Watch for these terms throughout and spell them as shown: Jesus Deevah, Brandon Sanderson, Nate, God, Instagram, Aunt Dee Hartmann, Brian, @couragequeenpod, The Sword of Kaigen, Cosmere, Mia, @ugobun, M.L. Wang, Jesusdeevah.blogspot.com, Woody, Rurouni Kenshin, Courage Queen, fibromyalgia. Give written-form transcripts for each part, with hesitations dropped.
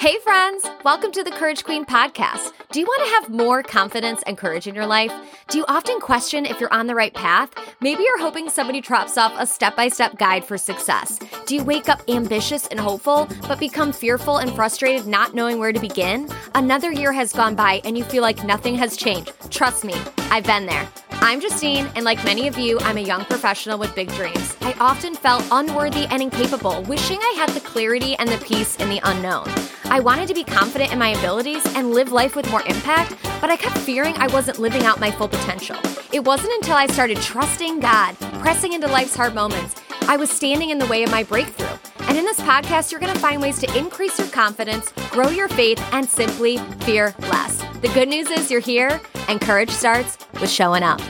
Hey friends, welcome to the Courage Queen podcast. Do you want to have more confidence and courage in your life? Do you often question if you're on the right path? Maybe you're hoping somebody drops off a step-by-step guide for success. Do you wake up ambitious and hopeful, but become fearful and frustrated not knowing where to begin? Another year has gone by and you feel like nothing has changed. Trust me, I've been there. I'm Justine, and like many of you, I'm a young professional with big dreams. I often felt unworthy and incapable, wishing I had the clarity and the peace in the unknown. I wanted to be confident in my abilities and live life with more impact, but I kept fearing I wasn't living out my full potential. It wasn't until I started trusting God, pressing into life's hard moments, I was standing in the way of my breakthrough. And in this podcast, you're going to find ways to increase your confidence, grow your faith, and simply fear less. The good news is you're here, and courage starts with showing up.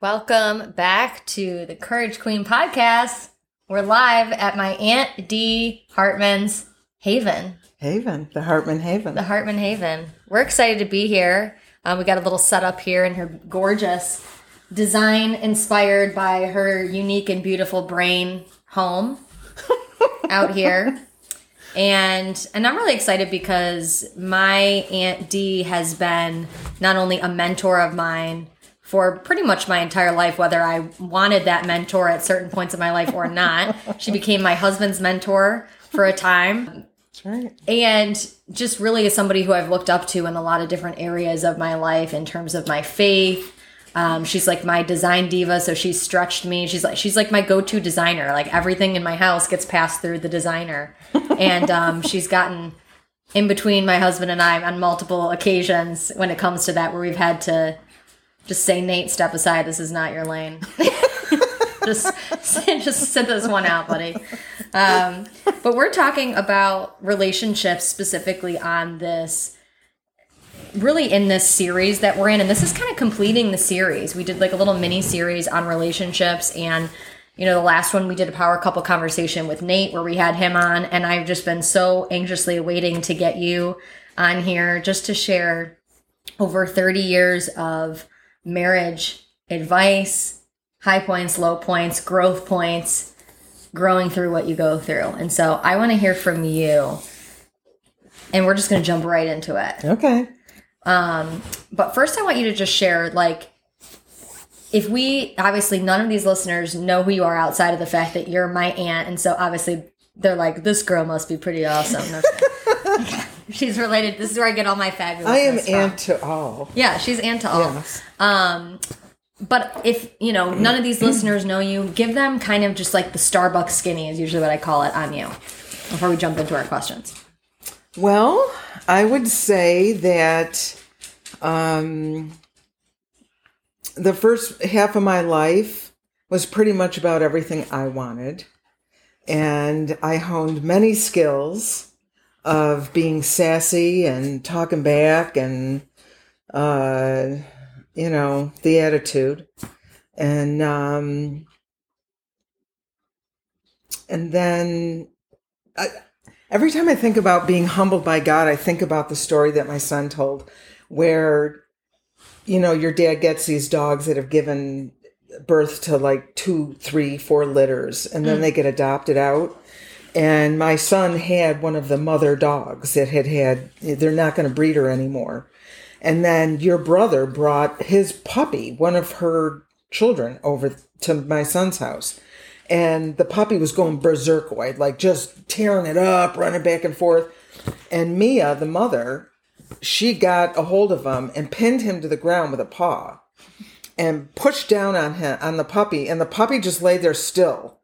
Welcome back to the Courage Queen podcast. We're live at my Aunt Dee Hartmann's Haven. The Hartmann Haven. We're excited to be here. We got a little setup here in her gorgeous design inspired by her unique and beautiful brain home out here. And I'm really excited because my Aunt Dee has been not only a mentor of mine for pretty much my entire life, whether I wanted that mentor at certain points of my life or not. She became my husband's mentor for a time. That's right. And just really is somebody who I've looked up to in a lot of different areas of my life in terms of my faith. She's like my design diva, so she stretched me. She's like my go-to designer. Like everything in my house gets passed through the designer. And she's gotten in between my husband and I on multiple occasions when it comes to that, where we've had to just say, Nate, step aside. This is not your lane. just sit this one out, buddy. But we're talking about relationships specifically on this, really in this series that we're in. And this is kind of completing the series. We did like a little mini series on relationships. And, you know, the last one we did a power couple conversation with Nate where we had him on. And I've just been so anxiously waiting to get you on here just to share over 30 years of marriage advice, high points, low points, growth points, growing through what you go through. And so I want to hear from you. And we're just going to jump right into it. Okay. But first I want you to just share, like, if we, obviously none of these listeners know who you are outside of the fact that you're my aunt. And so obviously they're like, this girl must be pretty awesome. She's related. This is where I get all my fabulous. I am aunt to all. Yeah. She's aunt to all. Yes. But if, you know, none of these listeners know you, give them kind of just like the Starbucks skinny is usually what I call it on you before we jump into our questions. Well, I would say that the first half of my life was pretty much about everything I wanted. And I honed many skills of being sassy and talking back and, you know, the attitude. And then every time I think about being humbled by God, I think about the story that my son told where, you know, your dad gets these dogs that have given birth to like 2, 3, 4 litters, and then they get adopted out. And my son had one of the mother dogs that they're not going to breed her anymore. And then your brother brought his puppy, one of her children, over to my son's house. And the puppy was going berserk wide, like just tearing it up, running back and forth. And Mia, the mother, she got a hold of him and pinned him to the ground with a paw and pushed down on the puppy. And the puppy just lay there still.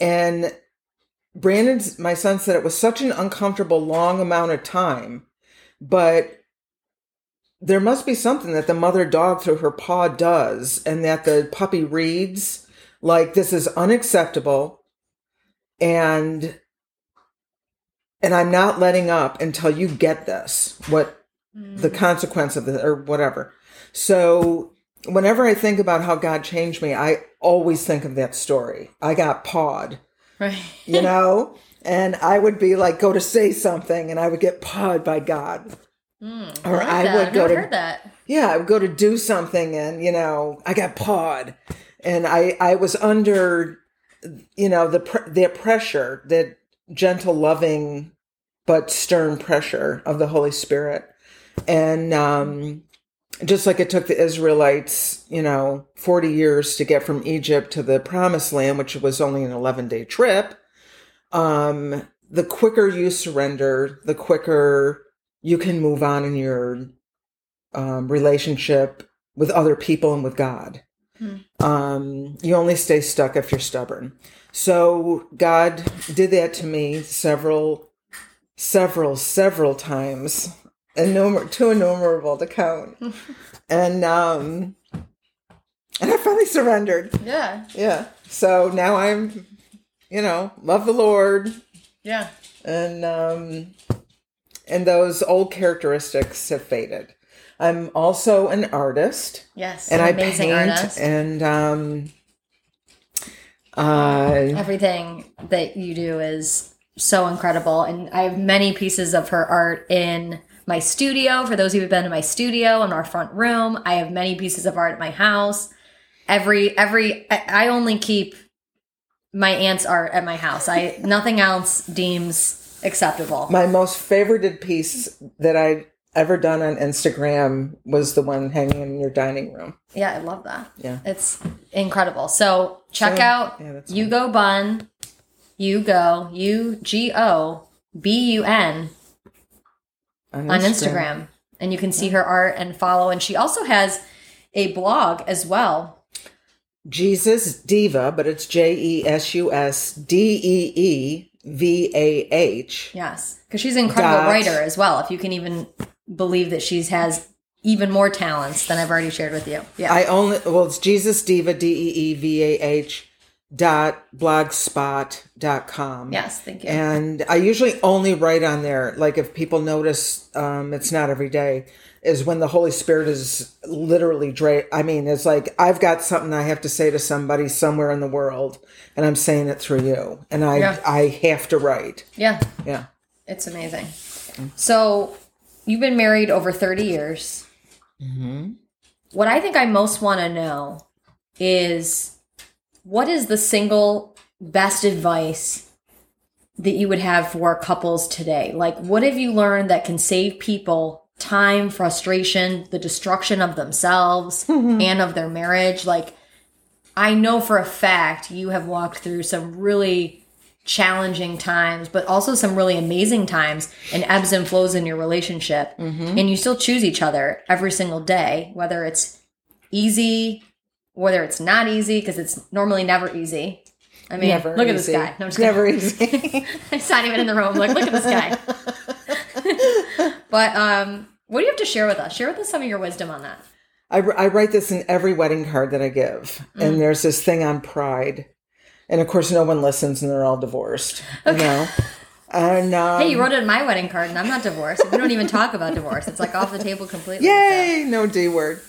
And Brandon, my son, said it was such an uncomfortable, long amount of time, but there must be something that the mother dog through her paw does and that the puppy reads. Like, this is unacceptable, and I'm not letting up until you get this, what the consequence of this, or whatever. So whenever I think about how God changed me, I always think of that story. I got pawed, right? You know? And I would be like, go to say something, and I would get pawed by God. Or I would go to do something, and, you know, I got pawed. And I was under, you know, the pressure, that gentle, loving but stern pressure of the Holy Spirit. And just like it took the Israelites, 40 years to get from Egypt to the Promised Land, which was only an 11-day trip, the quicker you surrender, the quicker you can move on in your relationship with other people and with God. You only stay stuck if you're stubborn. So God did that to me several times, too innumerable to count. And I finally surrendered. Yeah. So now I'm, love the Lord. Yeah. And those old characteristics have faded. I'm also an artist. Yes, and I paint artist. And everything that you do is so incredible. And I have many pieces of her art in my studio. For those who have been to my studio in our front room, I have many pieces of art at my house. I only keep my aunt's art at my house. Nothing else deems acceptable. My most favorited piece that I ever done on Instagram was the one hanging in your dining room. Yeah, I love that. Yeah. It's incredible. So check out Ugo Bun, Ugo, UGOBUN on Instagram. And you can see her art and follow. And she also has a blog as well. Jesus Deevah, but it's JESUS DEEVAH. Yes. Because she's an incredible writer as well. If you can even believe that she has even more talents than I've already shared with you. Yeah. It's Jesus Deevah, DEEVAH.blogspot.com. Yes, thank you. And I usually only write on there, like if people notice, it's not every day, is when the Holy Spirit is literally, it's like I've got something I have to say to somebody somewhere in the world, and I'm saying it through you. And I have to write. Yeah. Yeah. It's amazing. So you've been married over 30 years. Mm-hmm. What I think I most want to know is, what is the single best advice that you would have for couples today? Like, what have you learned that can save people time, frustration, the destruction of themselves and of their marriage? Like, I know for a fact you have walked through some really challenging times, but also some really amazing times and ebbs and flows in your relationship. Mm-hmm. And you still choose each other every single day, whether it's easy, whether it's not easy, because it's normally never easy. I mean, never look easy. At this guy. No, I'm just never easy. He's not even in the room. Like, look at this guy. But what do you have to share with us? Share with us some of your wisdom on that. I write this in every wedding card that I give. Mm-hmm. And there's this thing on pride. And of course, no one listens, and they're all divorced. Okay. And hey, you wrote it in my wedding card, and I'm not divorced. We don't even talk about divorce. It's like off the table completely. Yay! So. No D word.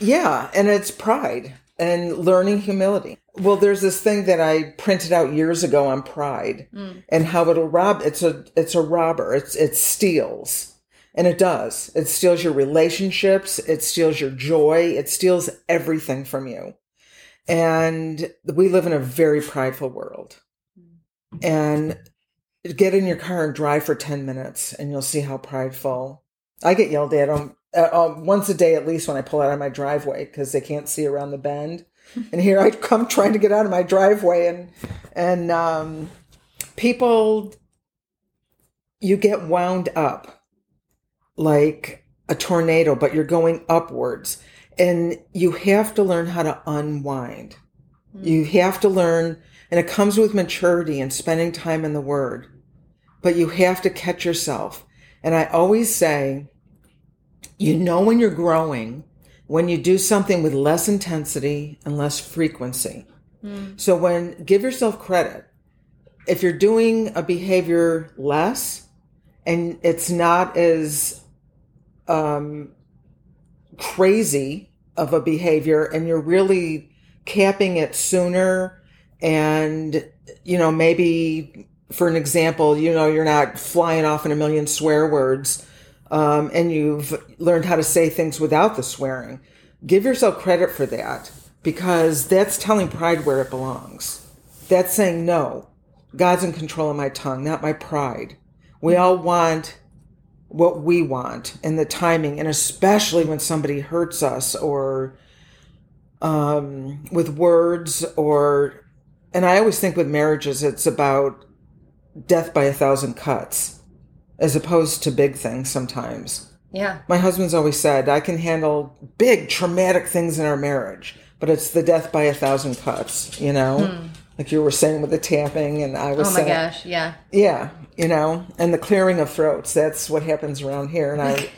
Yeah, and it's pride and learning humility. Well, there's this thing that I printed out years ago on pride and how it'll rob. It's a robber. It steals, and it does. It steals your relationships. It steals your joy. It steals everything from you. And we live in a very prideful world. And get in your car and drive for 10 minutes and you'll see how prideful. I get yelled at once a day, at least, when I pull out of my driveway because they can't see around the bend. And here I come trying to get out of my driveway. And people, you get wound up like a tornado, but you're going upwards. And you have to learn how to unwind. You have to learn, and it comes with maturity and spending time in the Word, but you have to catch yourself. And I always say, when you're growing, when you do something with less intensity and less frequency. So give yourself credit. If you're doing a behavior less and it's not as, crazy of a behavior, and you're really capping it sooner, and maybe, for an example, you're not flying off in a million swear words, and you've learned how to say things without the swearing. Give yourself credit for that, because that's telling pride where it belongs. That's saying, no, God's in control of my tongue, not my pride. We all want what we want and the timing, and especially when somebody hurts us or with words or... And I always think with marriages, it's about death by a thousand cuts as opposed to big things sometimes. Yeah. My husband's always said, I can handle big traumatic things in our marriage, but it's the death by a thousand cuts, you know? Mm. Like you were saying with the tapping, and I was saying... Oh, my gosh, yeah. Yeah, you know? And the clearing of throats. That's what happens around here. And I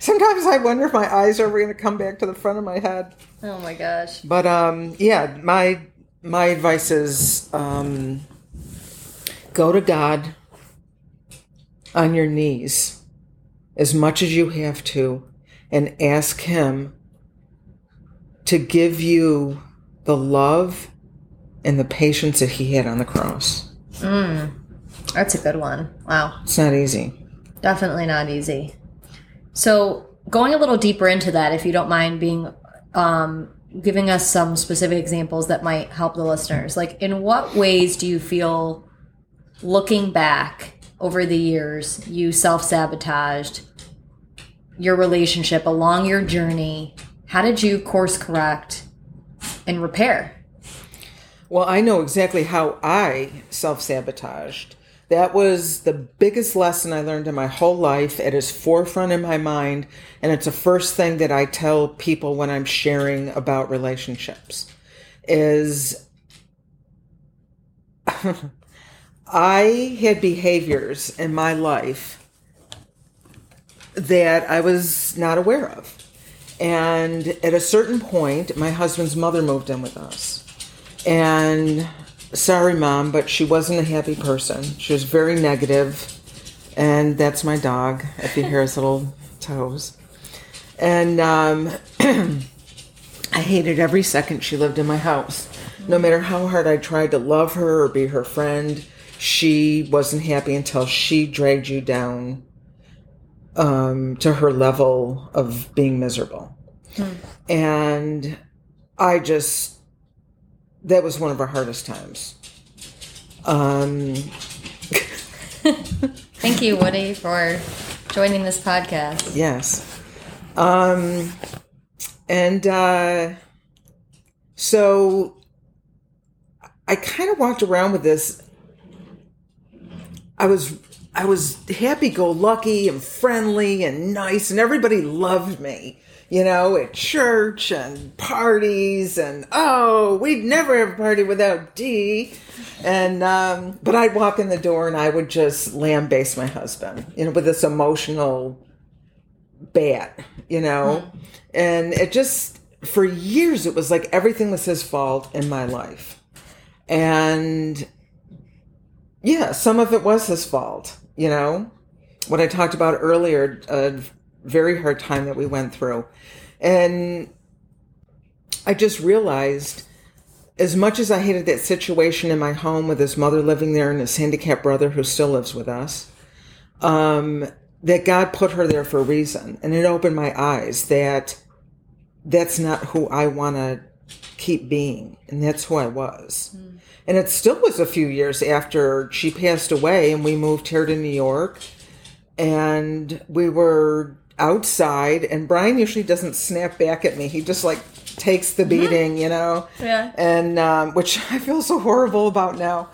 sometimes I wonder if my eyes are ever going to come back to the front of my head. Oh, my gosh. But, yeah, my advice is go to God on your knees as much as you have to and ask Him to give you the love and the patience that He had on the cross. That's a good one. Wow. It's not easy. Definitely not easy. So going a little deeper into that, if you don't mind being... giving us some specific examples that might help the listeners. Like, in what ways do you feel, looking back over the years, you self-sabotaged your relationship along your journey? How did you course correct and repair? Well, I know exactly how I self-sabotaged. That was the biggest lesson I learned in my whole life. It is forefront in my mind, and it's the first thing that I tell people when I'm sharing about relationships is I had behaviors in my life that I was not aware of. And at a certain point, my husband's mother moved in with us. And... Sorry, Mom, but she wasn't a happy person. She was very negative. And that's my dog, if you hear his little toes. And I hated every second she lived in my house. No matter how hard I tried to love her or be her friend, she wasn't happy until she dragged you down to her level of being miserable. And I just... That was one of our hardest times. Thank you, Woody, for joining this podcast. Yes. So I kind of walked around with this. I was happy-go-lucky and friendly and nice, and everybody loved me. You know, at church and parties and, oh, we'd never have a party without Dee. And, but I'd walk in the door and I would just lambaste my husband, you know, with this emotional bat, you know. Mm-hmm. And it just, for years, it was like everything was his fault in my life. And, yeah, some of it was his fault, you know. What I talked about earlier, very hard time that we went through. And I just realized, as much as I hated that situation in my home with his mother living there and his handicapped brother who still lives with us, that God put her there for a reason. And it opened my eyes that that's not who I want to keep being. And that's who I was. Mm. And it still was a few years after she passed away and we moved here to New York. And we were... outside, and Brian usually doesn't snap back at me. He just like takes the beating, you know. Yeah. And which I feel so horrible about now.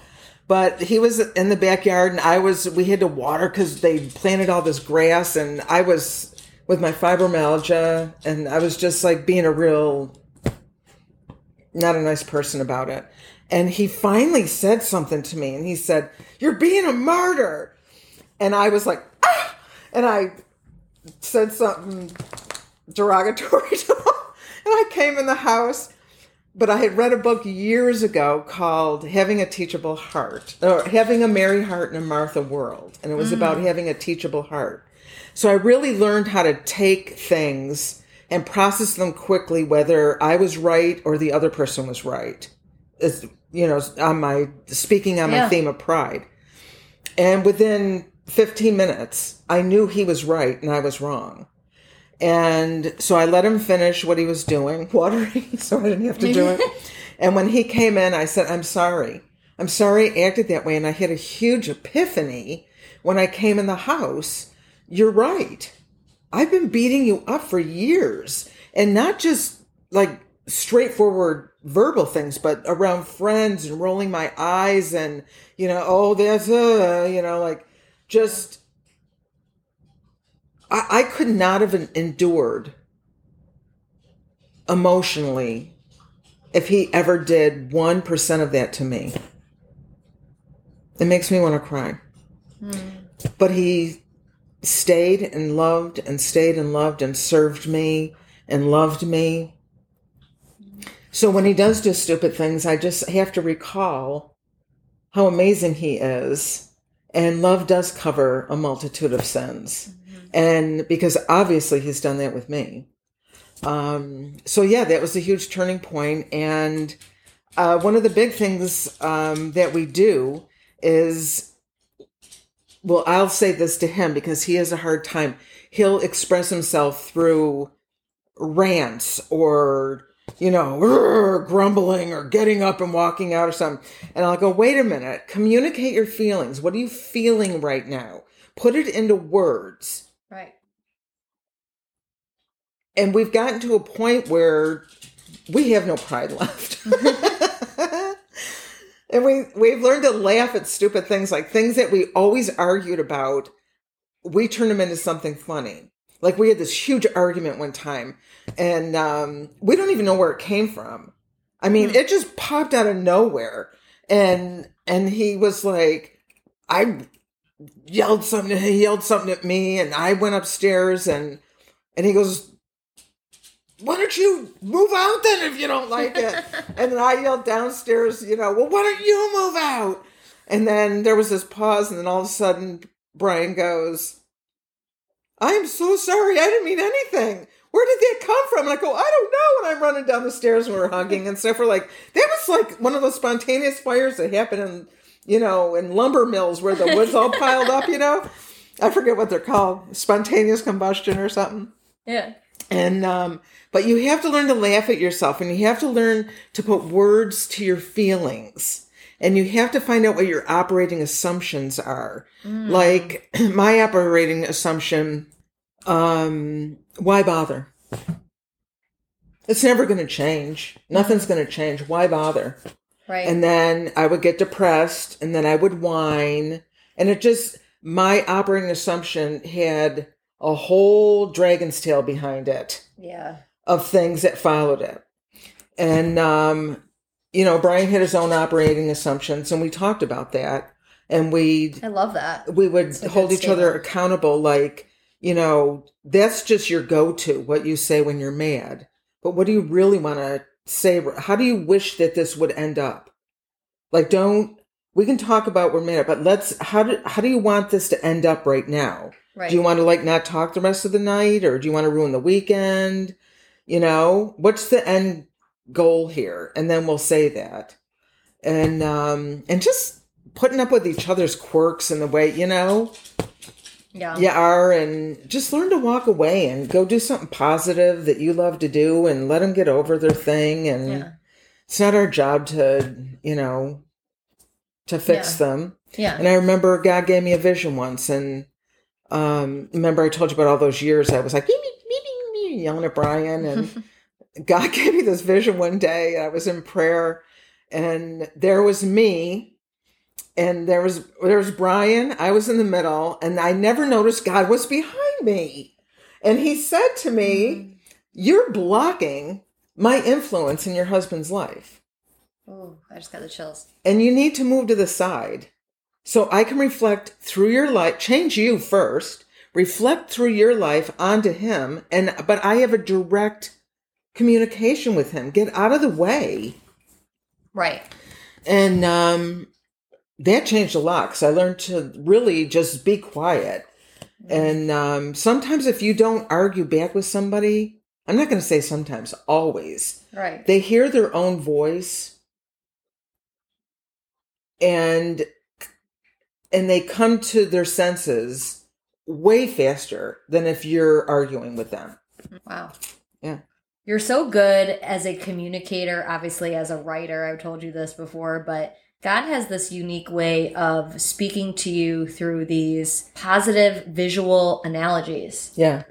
But he was in the backyard, and we had to water because they planted all this grass, and I was with my fibromyalgia, and I was just like being not a nice person about it. And he finally said something to me, and he said, "You're being a martyr," and I was like, "Ah!" And I said something derogatory to him, and I came in the house. But I had read a book years ago called Having a Teachable Heart, or Having a Mary Heart in a Martha World, and it was about having a teachable heart. So I really learned how to take things and process them quickly, whether I was right or the other person was right. It's, you know, my theme of pride. And within 15 minutes, I knew he was right and I was wrong. And so I let him finish what he was doing, watering, so I didn't have to do it. And when he came in, I said, I'm sorry I acted that way. And I had a huge epiphany, when I came in the house, you're right. I've been beating you up for years, and not just like straightforward verbal things, but around friends and rolling my eyes and, you know, oh, that's, you know, like just, I could not have endured emotionally if he ever did 1% of that to me. It makes me want to cry. But he stayed and loved and served me and loved me. So when he does do stupid things, I just have to recall how amazing he is. And love does cover a multitude of sins. And because obviously he's done that with me. So yeah, that was a huge turning point. And one of the big things that we do is, well, I'll say this to him because he has a hard time. He'll express himself through rants or, you know, grumbling or getting up and walking out or something. And I'll go, wait a minute, communicate your feelings. What are you feeling right now? Put it into words. Right. And we've gotten to a point where we have no pride left. And we've learned to laugh at stupid things, like things that we always argued about. We turn them into something funny. Like we had this huge argument one time, and we don't even know where it came from. I mean, it just popped out of nowhere. And he was like, I yelled something. He yelled something at me, and I went upstairs, and he goes, why don't you move out then if you don't like it? And then I yelled downstairs, you know, well, why don't you move out? And then there was this pause, and then all of a sudden, Brian goes, I am so sorry. I didn't mean anything. Where did that come from? And I go, I don't know. And I'm running down the stairs, and we're hugging and stuff. We're like, that was like one of those spontaneous fires that happen in, you know, in lumber mills where the wood's all piled up, you know. I forget what they're called. Spontaneous combustion or something. Yeah. And, but you have to learn to laugh at yourself, and you have to learn to put words to your feelings, and you have to find out what your operating assumptions are. Like my operating assumption, why bother? It's never going to change. Nothing's going to change. Why bother? Right. And then I would get depressed, and then I would whine, and it just, my operating assumption had a whole dragon's tail behind it. Yeah. Of things that followed it. And, you know, Brian had his own operating assumptions, and we talked about that. And I love that. We would hold each other accountable. Like, you know, that's just your go-to, what you say when you're mad. But what do you really want to say? How do you wish that this would end up? Like, we can talk about we're mad, but how do you want this to end up right now? Right. Do you want to like not talk the rest of the night, or do you want to ruin the weekend? You know, what's the end goal here? And then we'll say that. And just putting up with each other's quirks and the way, you know, you are, and just learn to walk away and go do something positive that you love to do and let them get over their thing. And it's not our job to, you know, to fix them. Yeah. And I remember God gave me a vision once, and remember I told you about all those years I was like yelling at Brian, and God gave me this vision one day. I was in prayer, and there was me, and there was Brian. I was in the middle, and I never noticed God was behind me, and he said to me, you're blocking my influence in your husband's life. Oh, I just got the chills. And you need to move to the side so I can reflect through your life, change you first, reflect through your life onto him. But I have a direct communication with him. Get out of the way. Right. And that changed a lot, because I learned to really just be quiet. And sometimes if you don't argue back with somebody, I'm not going to say sometimes, always. Right. They hear their own voice, and they come to their senses way faster than if you're arguing with them. Wow. Yeah. You're so good as a communicator, obviously as a writer. I've told you this before, but God has this unique way of speaking to you through these positive visual analogies. Yeah.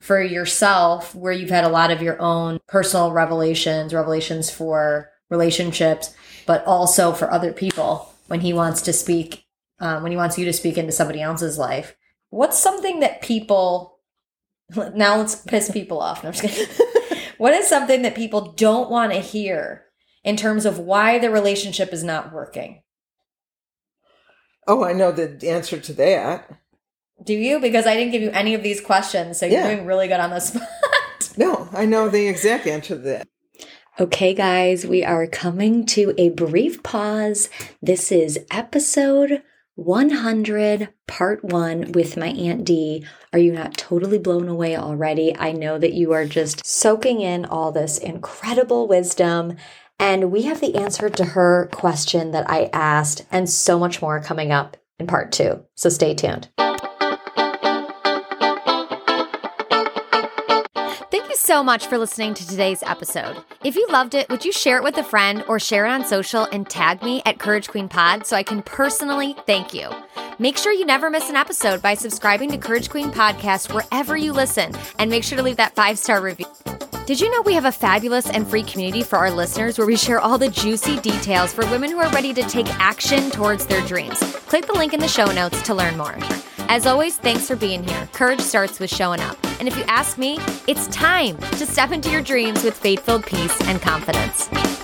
For yourself, where you've had a lot of your own personal revelations for relationships, but also for other people when he wants to speak, when he wants you to speak into somebody else's life. What's something that people, now let's piss people off. No, I'm just kidding. What is something that people don't want to hear in terms of why the relationship is not working? Oh, I know the answer to that. Do you? Because I didn't give you any of these questions, so you're doing really good on the spot. No, I know the exact answer to that. Okay, guys, we are coming to a brief pause. This is episode 100, part 1 with my Aunt Dee. Are you not totally blown away already? I know that you are just soaking in all this incredible wisdom. And we have the answer to her question that I asked, and so much more coming up in part 2. So stay tuned. Thank you so much for listening to today's episode. If you loved it, would you share it with a friend or share it on social and tag me at Courage Queen Pod so I can personally thank you? Make sure you never miss an episode by subscribing to Courage Queen Podcast wherever you listen, and make sure to leave that 5-star review. Did you know we have a fabulous and free community for our listeners where we share all the juicy details for women who are ready to take action towards their dreams? Click the link in the show notes to learn more. As always, thanks for being here. Courage starts with showing up. And if you ask me, it's time to step into your dreams with faith-filled peace and confidence.